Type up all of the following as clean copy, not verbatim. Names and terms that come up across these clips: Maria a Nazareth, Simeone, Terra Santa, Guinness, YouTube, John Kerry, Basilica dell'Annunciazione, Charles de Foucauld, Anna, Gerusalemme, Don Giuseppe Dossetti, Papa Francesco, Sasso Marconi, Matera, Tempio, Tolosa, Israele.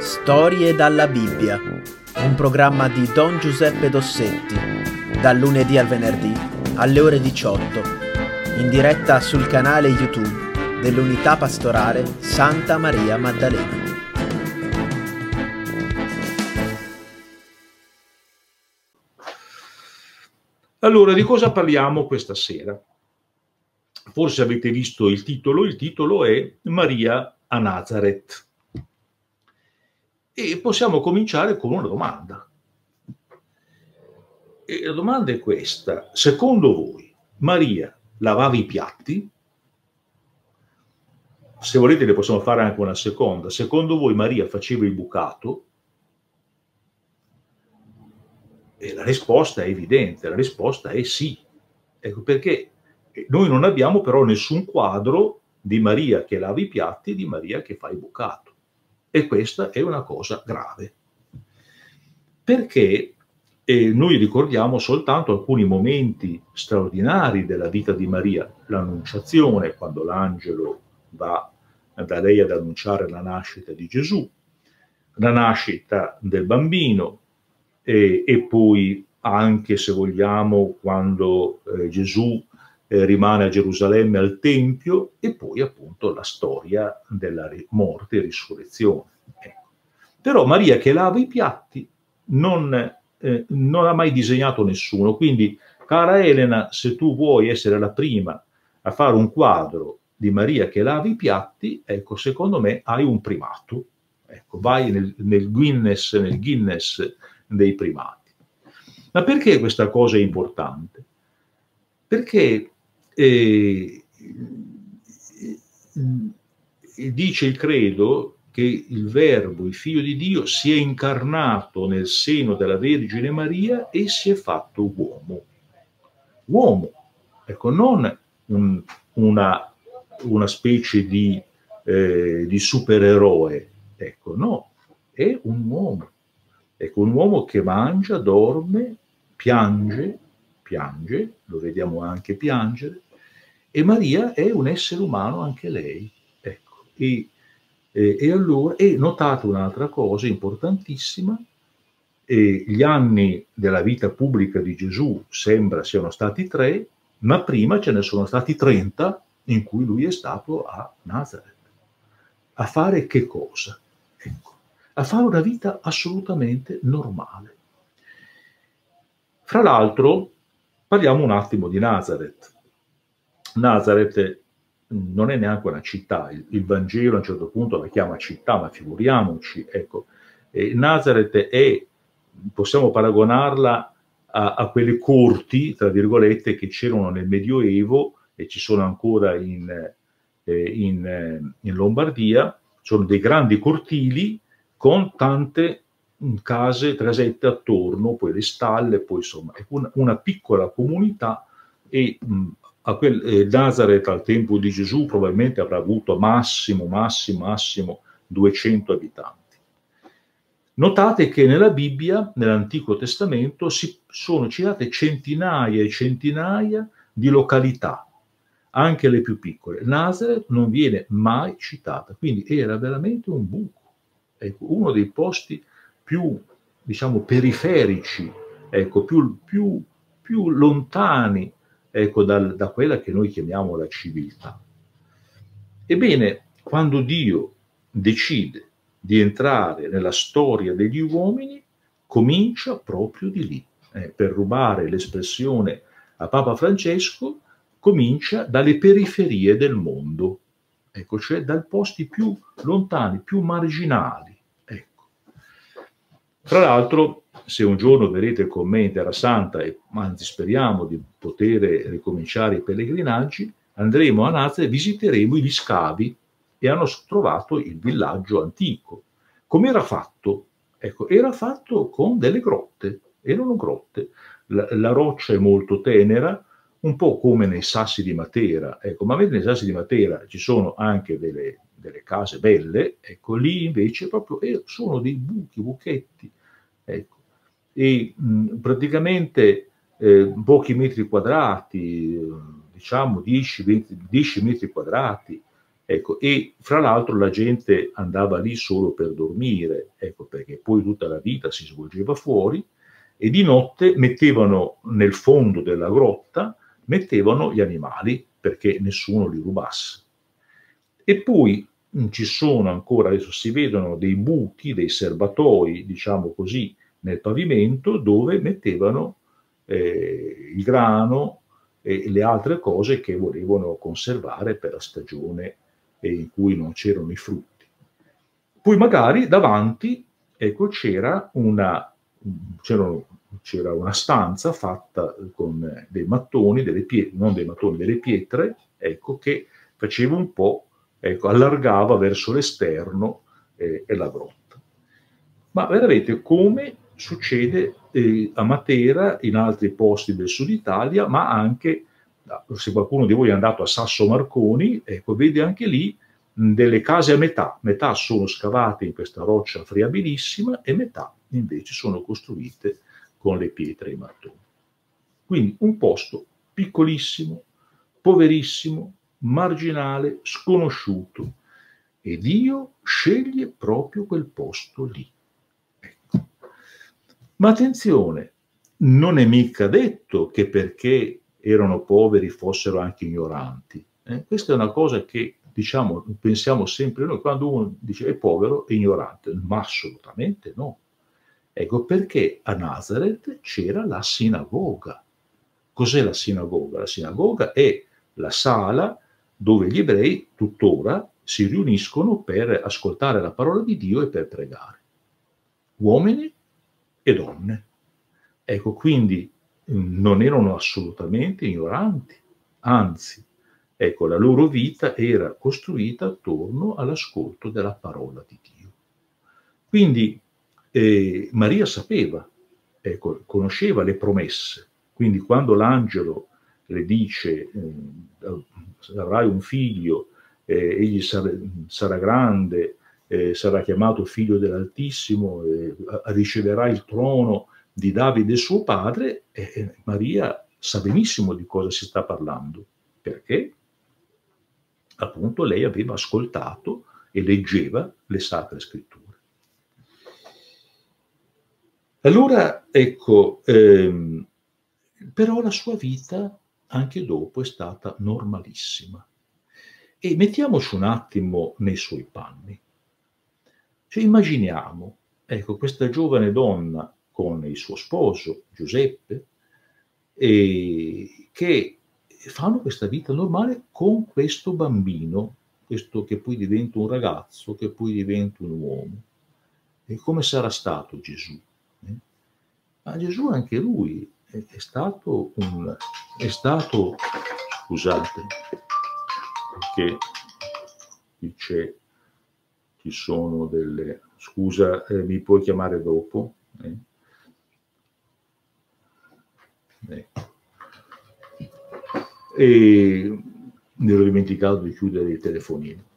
Storie dalla Bibbia, un programma di Don Giuseppe Dossetti, dal lunedì al venerdì alle ore 18, in diretta sul canale YouTube dell'Unità Pastorale Santa Maria Maddalena. Allora, di cosa parliamo questa sera? Forse avete visto il titolo è Maria a Nazareth. E possiamo cominciare con una domanda. E la domanda è questa: secondo voi Maria lavava i piatti? Se volete ne possiamo fare anche una seconda. Secondo voi Maria faceva il bucato? E la risposta è evidente, la risposta è sì. Ecco perché noi non abbiamo però nessun quadro di Maria che lava i piatti e di Maria che fa il bucato. E questa è una cosa grave, perché noi ricordiamo soltanto alcuni momenti straordinari della vita di Maria, l'Annunciazione, quando l'angelo va da lei ad annunciare la nascita di Gesù, la nascita del bambino e poi anche, se vogliamo, quando Gesù rimane a Gerusalemme al Tempio, e poi appunto la storia della morte e risurrezione. Ecco. Però Maria che lava i piatti non ha mai disegnato nessuno, quindi cara Elena, se tu vuoi essere la prima a fare un quadro di Maria che lava i piatti, ecco, secondo me hai un primato, ecco, vai nel Guinness dei primati. Ma perché questa cosa è importante? Perché dice il credo che il Verbo, il Figlio di Dio, si è incarnato nel seno della Vergine Maria e si è fatto uomo. Uomo, ecco, non una specie di supereroe, ecco, no, è un uomo. Ecco, un uomo che mangia, dorme, piange, lo vediamo anche piangere, e Maria è un essere umano anche lei. Ecco. E allora, e notate un'altra cosa importantissima, gli anni della vita pubblica di Gesù sembra siano stati 3, ma prima ce ne sono stati 30 in cui lui è stato a Nazareth. A fare che cosa? Ecco. A fare una vita assolutamente normale. Fra l'altro, parliamo un attimo di Nazareth. Nazareth non è neanche una città, il Vangelo a un certo punto la chiama città, ma figuriamoci, ecco. Nazareth è, possiamo paragonarla a quelle corti, tra virgolette, che c'erano nel Medioevo e ci sono ancora in Lombardia, sono dei grandi cortili con tante case, trasette attorno, poi le stalle, poi insomma una piccola comunità. E Nazareth al tempo di Gesù probabilmente avrà avuto massimo 200 abitanti. Notate che nella Bibbia, nell'Antico Testamento, sono citate centinaia e centinaia di località, anche le più piccole. Nazareth non viene mai citata, quindi era veramente un buco, ecco, uno dei posti più, diciamo, periferici, ecco, più lontani, ecco, da quella che noi chiamiamo la civiltà. Ebbene, quando Dio decide di entrare nella storia degli uomini, comincia proprio di lì. Per rubare l'espressione a Papa Francesco, comincia dalle periferie del mondo, ecco, cioè dai posti più lontani, più marginali. Tra l'altro, se un giorno verrete con me in Terra Santa, e anzi speriamo di poter ricominciare i pellegrinaggi, andremo a Nazareth e visiteremo gli scavi, e hanno trovato il villaggio antico. Come era fatto? Ecco, era fatto con delle grotte, erano grotte. La roccia è molto tenera, un po' come nei sassi di Matera. Ecco, ma vedete, nei sassi di Matera ci sono anche delle case belle, ecco, lì invece proprio sono dei buchetti, ecco, e praticamente pochi metri quadrati, diciamo 10 metri quadrati, Ecco, e fra l'altro la gente andava lì solo per dormire, ecco, perché poi tutta la vita si svolgeva fuori, e di notte mettevano nel fondo della grotta, mettevano gli animali perché nessuno li rubasse. E poi ci sono ancora, adesso si vedono dei buchi, dei serbatoi, diciamo così, nel pavimento dove mettevano il grano e le altre cose che volevano conservare per la stagione in cui non c'erano i frutti. Poi magari davanti, ecco, c'era una stanza fatta con dei mattoni, delle pietre, non dei mattoni, delle pietre, ecco, che faceva un po', ecco, allargava verso l'esterno e la grotta. Ma veramente come succede a Matera, in altri posti del sud Italia, ma anche, se qualcuno di voi è andato a Sasso Marconi, ecco, vede anche lì delle case a metà. Metà sono scavate in questa roccia friabilissima e metà invece sono costruite con le pietre e i mattoni. Quindi un posto piccolissimo, poverissimo, marginale, sconosciuto, e Dio sceglie proprio quel posto lì. Ecco. Ma attenzione, non è mica detto che perché erano poveri fossero anche ignoranti. Questa è una cosa che, diciamo, pensiamo sempre noi, quando uno dice è povero e ignorante, ma assolutamente no. Ecco perché a Nazareth c'era la sinagoga. Cos'è la sinagoga? La sinagoga è la sala dove gli ebrei tuttora si riuniscono per ascoltare la parola di Dio e per pregare. Uomini e donne. Ecco, quindi non erano assolutamente ignoranti, anzi, ecco, la loro vita era costruita attorno all'ascolto della parola di Dio. Quindi Maria sapeva, ecco, conosceva le promesse, quindi quando l'angelo le dice avrai un figlio, egli sarà grande, sarà chiamato figlio dell'Altissimo, riceverà il trono di Davide suo padre, Maria sa benissimo di cosa si sta parlando, perché appunto lei aveva ascoltato e leggeva le Sacre Scritture. Allora, ecco, però la sua vita anche dopo è stata normalissima. E mettiamoci un attimo nei suoi panni. Cioè immaginiamo, ecco, questa giovane donna con il suo sposo, Giuseppe, che fanno questa vita normale con questo bambino, questo che poi diventa un ragazzo, che poi diventa un uomo. E come sarà stato Gesù? Ma Gesù anche lui è stato, scusate, perché qui ci sono delle, scusa, mi puoi chiamare dopo? E mi ero dimenticato di chiudere il telefonino.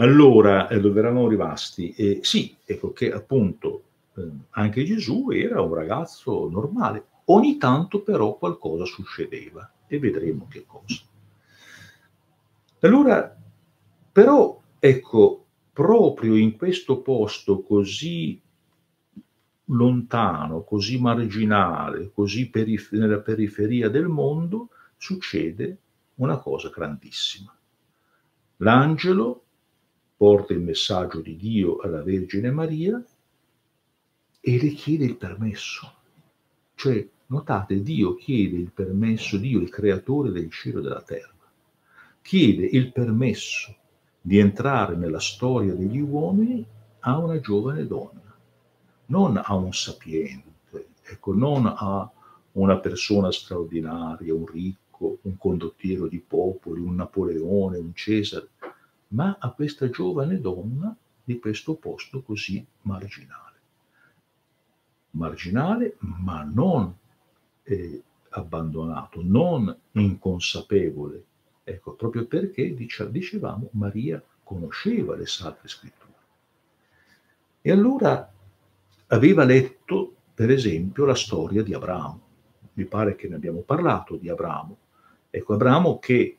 Allora, dove erano rimasti? Sì, ecco che appunto anche Gesù era un ragazzo normale. Ogni tanto però qualcosa succedeva e vedremo che cosa. Allora, però, ecco, proprio in questo posto così lontano, così marginale, così nella periferia del mondo, succede una cosa grandissima. L'angelo porta il messaggio di Dio alla Vergine Maria e le chiede il permesso. Cioè, notate, Dio chiede il permesso, Dio, il creatore del cielo e della terra, chiede il permesso di entrare nella storia degli uomini a una giovane donna, non a un sapiente, ecco, non a una persona straordinaria, un ricco, un condottiero di popoli, un Napoleone, un Cesare, ma a questa giovane donna di questo posto così marginale. Marginale, ma non abbandonato, non inconsapevole. Ecco, proprio perché, dicevamo, Maria conosceva le Sacre Scritture. E allora aveva letto, per esempio, la storia di Abramo. Mi pare che ne abbiamo parlato di Abramo, Ecco, Abramo che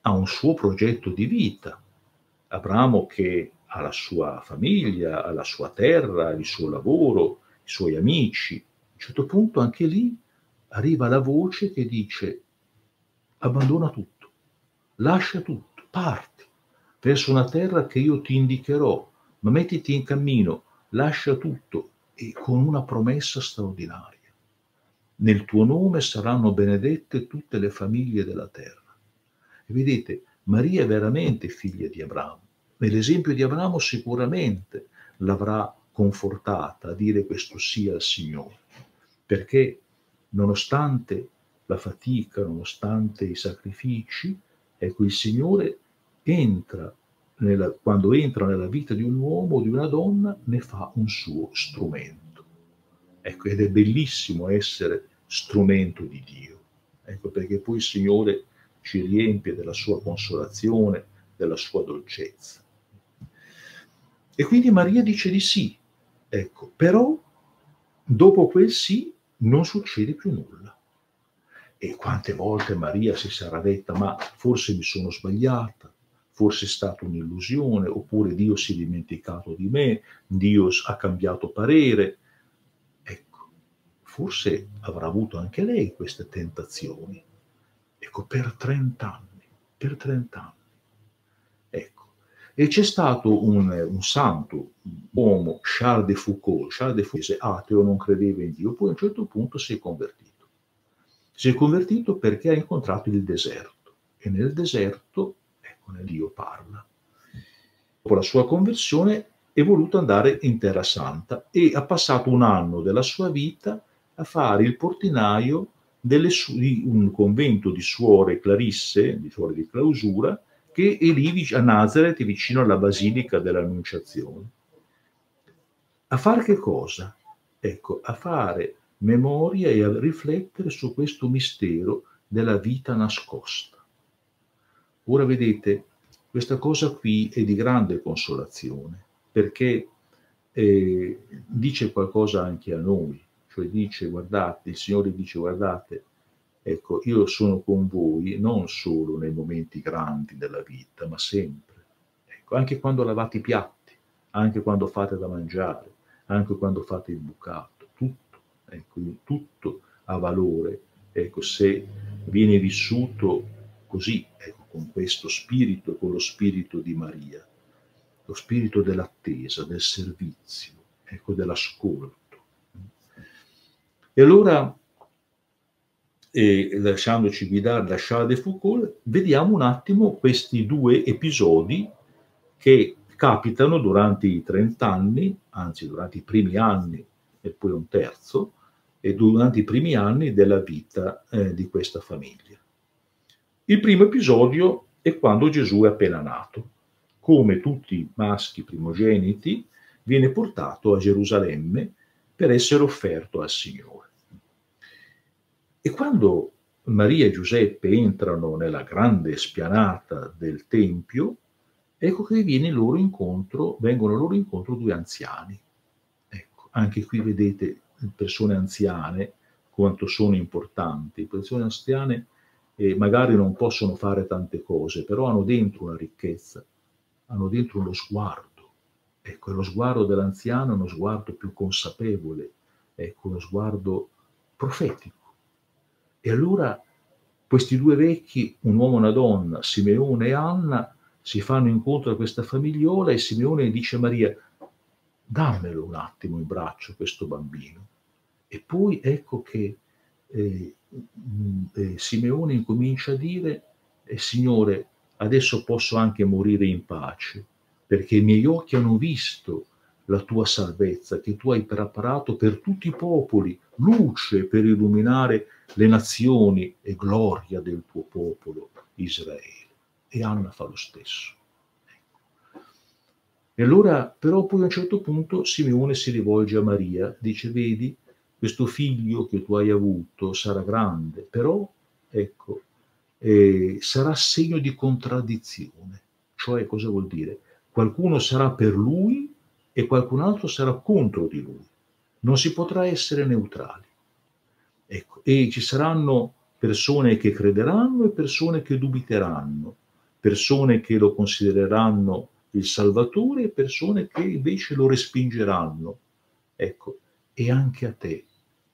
ha un suo progetto di vita, Abramo che ha la sua famiglia, ha la sua terra, il suo lavoro, i suoi amici. A un certo punto anche lì arriva la voce che dice: abbandona tutto, lascia tutto, parti verso una terra che io ti indicherò, ma mettiti in cammino, lascia tutto, e con una promessa straordinaria: nel tuo nome saranno benedette tutte le famiglie della terra. E vedete, Maria è veramente figlia di Abramo, e l'esempio di Abramo sicuramente l'avrà confortata a dire questo sì al Signore, perché nonostante la fatica, nonostante i sacrifici, ecco, il Signore entra, quando entra nella vita di un uomo o di una donna, ne fa un suo strumento. Ecco, ed è bellissimo essere strumento di Dio, ecco, perché poi il Signore ci riempie della sua consolazione, della sua dolcezza. E quindi Maria dice di sì, ecco, però dopo quel sì non succede più nulla. E quante volte Maria si sarà detta: ma forse mi sono sbagliata, forse è stata un'illusione, oppure Dio si è dimenticato di me, Dio ha cambiato parere. Forse avrà avuto anche lei queste tentazioni, ecco, per 30 anni, per 30 anni, ecco. E c'è stato un santo, un uomo, Charles de Foucauld, ateo, non credeva in Dio, poi a un certo punto si è convertito perché ha incontrato il deserto, e nel deserto, ecco, Dio parla. Dopo la sua conversione è voluto andare in Terra Santa, e ha passato un anno della sua vita a fare il portinaio di un convento di suore clarisse, di suore di clausura, che è lì a Nazareth, vicino alla Basilica dell'Annunciazione. A fare che cosa? Ecco, a fare memoria e a riflettere su questo mistero della vita nascosta. Ora vedete, questa cosa qui è di grande consolazione, perché dice qualcosa anche a noi. Cioè dice: guardate, il Signore dice: guardate, ecco, io sono con voi non solo nei momenti grandi della vita, ma sempre. Ecco, anche quando lavate i piatti, anche quando fate da mangiare, anche quando fate il bucato, tutto, ecco, tutto ha valore, ecco, se viene vissuto così, ecco, con questo spirito, con lo spirito di Maria, lo spirito dell'attesa, del servizio, ecco, dell'ascolto. E allora, lasciandoci guidare da Charles de Foucauld, vediamo un attimo questi due episodi che capitano durante i 30 anni, anzi durante i primi anni e poi un terzo, e durante i primi anni della vita di questa famiglia. Il primo episodio è quando Gesù è appena nato. Come tutti i maschi primogeniti, viene portato a Gerusalemme per essere offerto al Signore. E quando Maria e Giuseppe entrano nella grande spianata del Tempio, ecco che vengono loro incontro due anziani. Ecco, anche qui vedete persone anziane quanto sono importanti. Persone anziane magari non possono fare tante cose, però hanno dentro una ricchezza, hanno dentro uno sguardo. Ecco, lo sguardo dell'anziano è uno sguardo più consapevole, ecco, uno sguardo profetico. E allora questi due vecchi, un uomo e una donna, Simeone e Anna, si fanno incontro a questa famigliola, e Simeone dice a Maria: dammelo un attimo in braccio questo bambino. E poi ecco che Simeone incomincia a dire: Signore, adesso posso anche morire in pace, perché i miei occhi hanno visto la tua salvezza, che tu hai preparato per tutti i popoli, luce per illuminare le nazioni e gloria del tuo popolo Israele. E Anna fa lo stesso. Ecco. E allora, però, poi a un certo punto Simeone si rivolge a Maria, dice: vedi, questo figlio che tu hai avuto sarà grande, però, ecco, sarà segno di contraddizione. Cioè, cosa vuol dire? Qualcuno sarà per lui e qualcun altro sarà contro di lui. Non si potrà essere neutrali. Ecco, e ci saranno persone che crederanno e persone che dubiteranno, persone che lo considereranno il Salvatore e persone che invece lo respingeranno. Ecco, e anche a te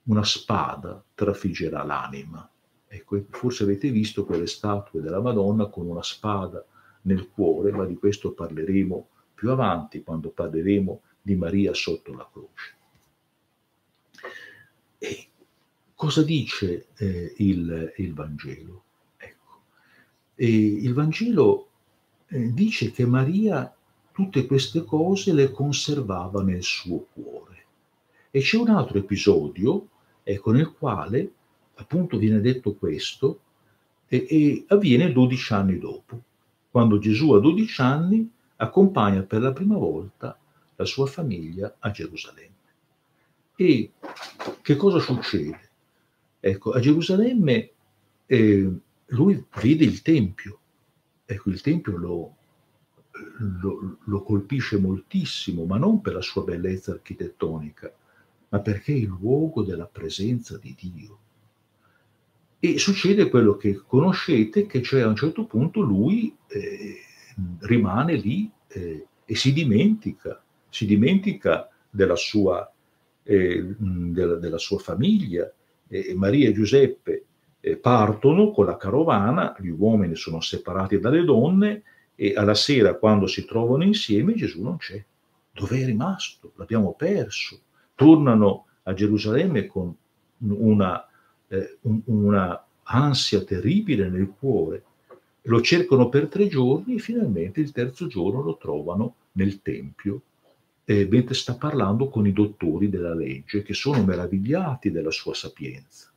una spada trafiggerà l'anima. Ecco, forse avete visto quelle statue della Madonna con una spada nel cuore, ma di questo parleremo più avanti, quando parleremo di Maria sotto la croce. E cosa dice il Vangelo? Ecco. E il Vangelo dice che Maria tutte queste cose le conservava nel suo cuore. E c'è un altro episodio, ecco, nel quale appunto viene detto questo, e avviene 12 anni dopo, quando Gesù a 12 anni accompagna per la prima volta la sua famiglia a Gerusalemme. E che cosa succede? Ecco, a Gerusalemme lui vede il Tempio, ecco, il Tempio lo colpisce moltissimo, ma non per la sua bellezza architettonica, ma perché è il luogo della presenza di Dio. E succede quello che conoscete, che cioè a un certo punto lui rimane lì e si dimentica della sua famiglia. Maria e Giuseppe partono con la carovana, gli uomini sono separati dalle donne, e alla sera, quando si trovano insieme, Gesù non c'è. Dov'è rimasto? L'abbiamo perso. Tornano a Gerusalemme con una ansia terribile nel cuore. Lo cercano per 3 giorni e finalmente il terzo giorno lo trovano nel Tempio, mentre sta parlando con i dottori della legge, che sono meravigliati della sua sapienza.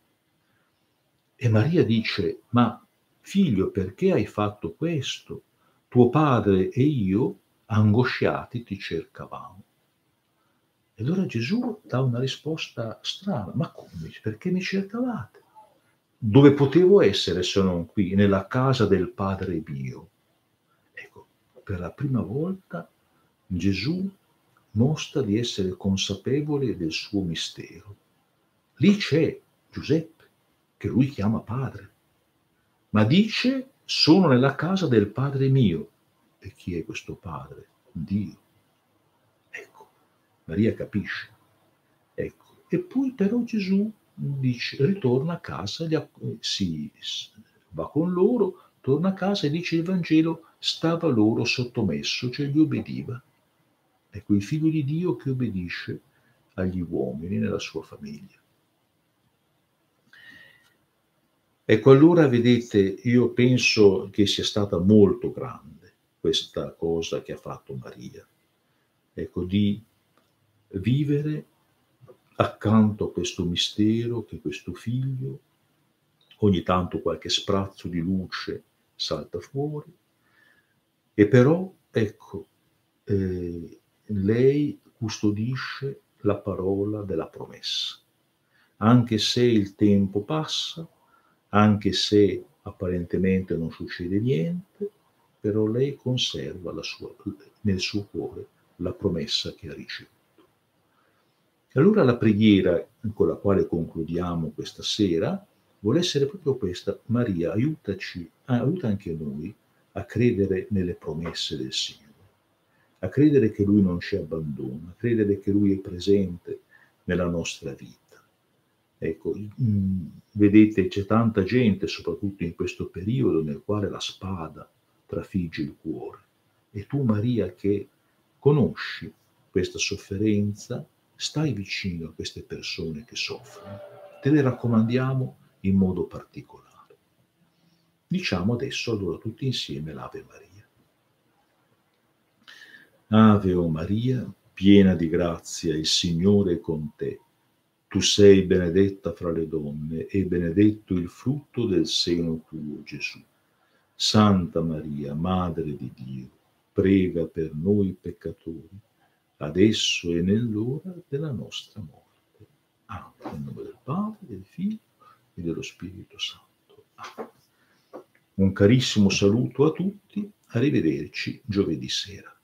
E Maria dice: ma figlio, perché hai fatto questo? Tuo padre e io, angosciati, ti cercavamo. E allora Gesù dà una risposta strana: ma come? Perché mi cercavate? Dove potevo essere se non qui, nella casa del Padre mio? Ecco, per la prima volta Gesù mostra di essere consapevole del suo mistero. Lì c'è Giuseppe, che lui chiama padre, ma dice: sono nella casa del Padre mio. E chi è questo Padre? Dio. Ecco, Maria capisce. Ecco. E poi però Gesù dice, ritorna a casa, va con loro, torna a casa e dice il Vangelo, stava loro sottomesso, cioè gli obbediva. Ecco, il figlio di Dio che obbedisce agli uomini nella sua famiglia. Ecco, allora vedete, io penso che sia stata molto grande questa cosa che ha fatto Maria, ecco, di vivere accanto a questo mistero, che questo figlio, ogni tanto qualche sprazzo di luce salta fuori, e però, ecco, lei custodisce la parola della promessa. Anche se il tempo passa, anche se apparentemente non succede niente, però lei conserva nel suo cuore la promessa che ha ricevuto. E allora la preghiera con la quale concludiamo questa sera vuole essere proprio questa: Maria, aiuta anche noi a credere nelle promesse del Signore, a credere che Lui non ci abbandona, a credere che Lui è presente nella nostra vita. Ecco, vedete, c'è tanta gente, soprattutto in questo periodo, nel quale la spada trafigge il cuore. E tu, Maria, che conosci questa sofferenza, stai vicino a queste persone che soffrono. Te le raccomandiamo in modo particolare. Diciamo adesso allora tutti insieme l'Ave Maria. Ave o Maria, piena di grazia, il Signore è con te. Tu sei benedetta fra le donne, e benedetto il frutto del seno tuo, Gesù. Santa Maria, Madre di Dio, prega per noi peccatori, adesso e nell'ora della nostra morte. Amen. Nel nome del Padre, del Figlio e dello Spirito Santo. Amen. Un carissimo saluto a tutti, arrivederci giovedì sera.